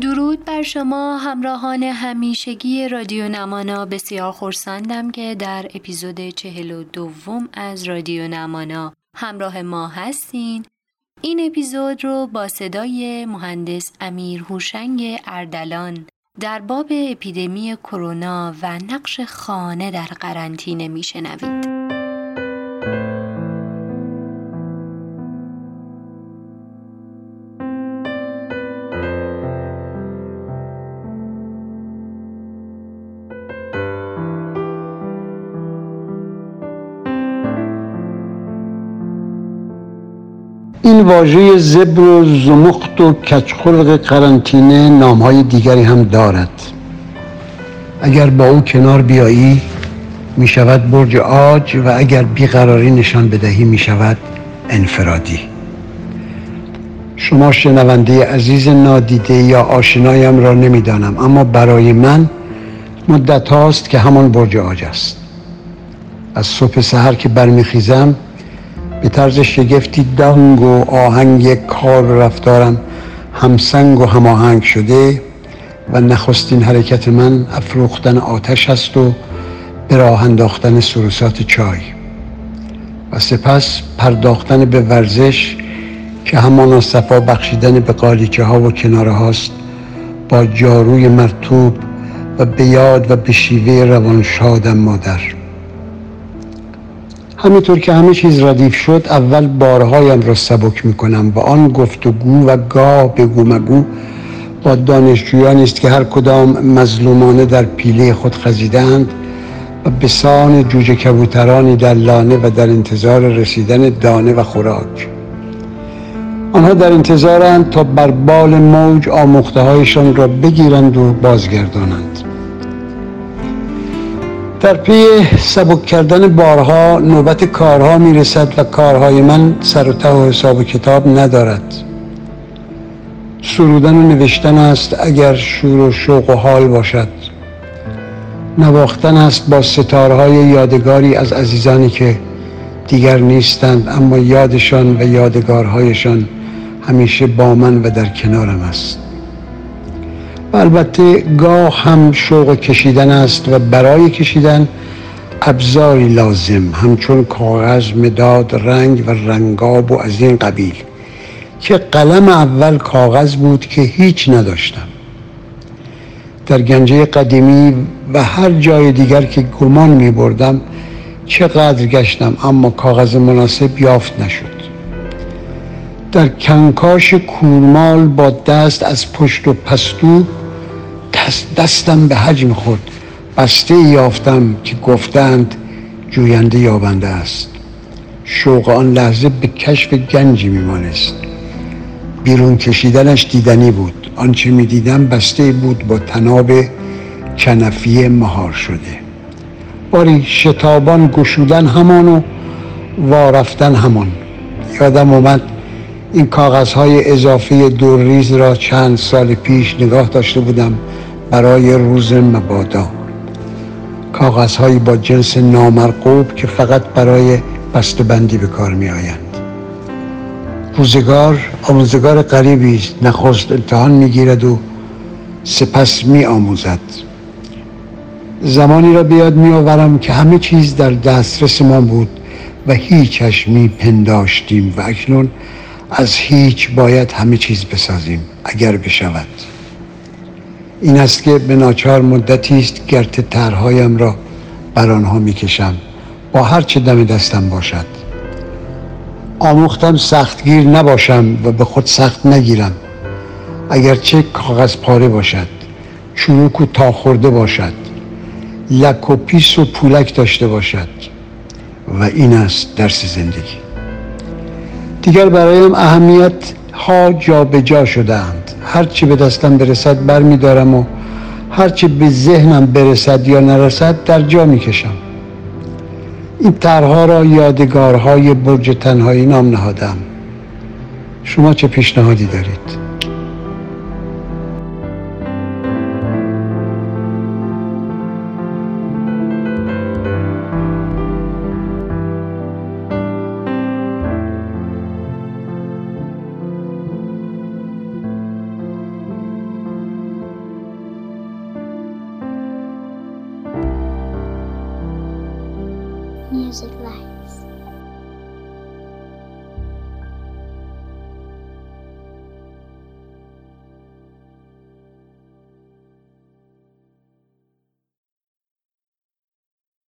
درود بر شما همراهان همیشگی رادیو نمانا. بسیار خرسندم که در اپیزود 42 از رادیو نمانا همراه ما هستین. این اپیزود رو با صدای مهندس امیر هوشنگ اردلان در باب اپیدمی کرونا و نقش خانه در قرنطینه میشنوید. این واژه زبر و زمخت و کچخلق قرنطینه نامهای دیگری هم دارد. اگر با او کنار بیایی می شود برج عاج و اگر بیقراری نشان بدهی می شود انفرادی. شما شنونده عزیز نادیده یا آشنایم را نمی دانم، اما برای من مدت هاست که همان برج عاج است. از صبح سحر که برمی خیزم به طرز شگفتی دنگ و آهنگ کار و رفتارم همسنگ و هماهنگ شده و نخستین حرکت من افروختن آتش است و به راه انداختن سروسات چای و سپس پرداختن به ورزش که همانا صفا بخشیدن به قالیچه ها و کناره هاست با جاروی مرطوب و به یاد و به شیوه روانشادم مادر. همینطور که همه چیز ردیف شد، اول بارهایم را سبک میکنم. با آن گفتگو و گاه بگو مگو با دانشجویانی است که هر کدام مظلومانه در پیله خود خزیدند و به سان جوجه کبوترانی در لانه و در انتظار رسیدن دانه و خوراک. آنها در انتظارند تا بر بال موج آموخته هایشان را بگیرند و بازگردانند. در پی سبک کردن بارها نوبت کارها میرسد و کارهای من سر و ته و حساب و کتاب ندارد. سرودن و نوشتن است اگر شور و شوق و حال باشد. نواختن است با ستارهای یادگاری از عزیزانی که دیگر نیستند، اما یادشان و یادگارهایشان همیشه با من و در کنارم است. و البته گاه هم شوق کشیدن است و برای کشیدن ابزاری لازم همچون کاغذ، مداد، رنگ و رنگاب و از این قبیل که قلم اول کاغذ بود که هیچ نداشتم. در گنجه قدیمی و هر جای دیگر که گمان می بردم چقدر گشتم، اما کاغذ مناسب یافت نشد. در کنکاش کورمال با دست از پشت و پستو دستم به حجم خورد. بسته یافتم که گفتند جوینده یابنده است. شوق آن لحظه به کشف گنجی میمانست. بیرون کشیدنش دیدنی بود. آنچه میدیدم بسته بود با تناب کنفی مهار شده. باری شتابان گشودن همان و وارفتن همان. یادم اومد این کاغذهای اضافی دورریز را چند سال پیش نگاه داشته بودم برای روز مبادا. کاغذهایی با جنس نامرغوب که فقط برای بسته‌بندی به کار می آیند. روزگار آموزگار غریبی است. نخست امتحان می گیرد و سپس می آموزد. زمانی را به یاد می آورم که همه چیز در دسترس ما بود و هیچش می پنداشتیم و اکنون از هیچ باید همه چیز بسازیم اگر بشود. این است که به ناچار مدتی است گرت ترهایم را بر آنها میکشم با هر چه دم دستم باشد. آموختم سختگیر نباشم و به خود سخت نگیرم، اگرچه کاغذ پاره باشد، چروک و تا خورده باشد، لک و پیس و پولک داشته باشد. و این است درس زندگی. دیگر برایم اهمیت ها جا به جا شدند. هر چی به دستم برسد برمیدارم و هر چی به ذهنم برسد یا نرسد در جا میکشم. این طرح‌ها را یادگارهای برج تنهایی نام نهادم. شما چه پیشنهادی دارید؟ Music light.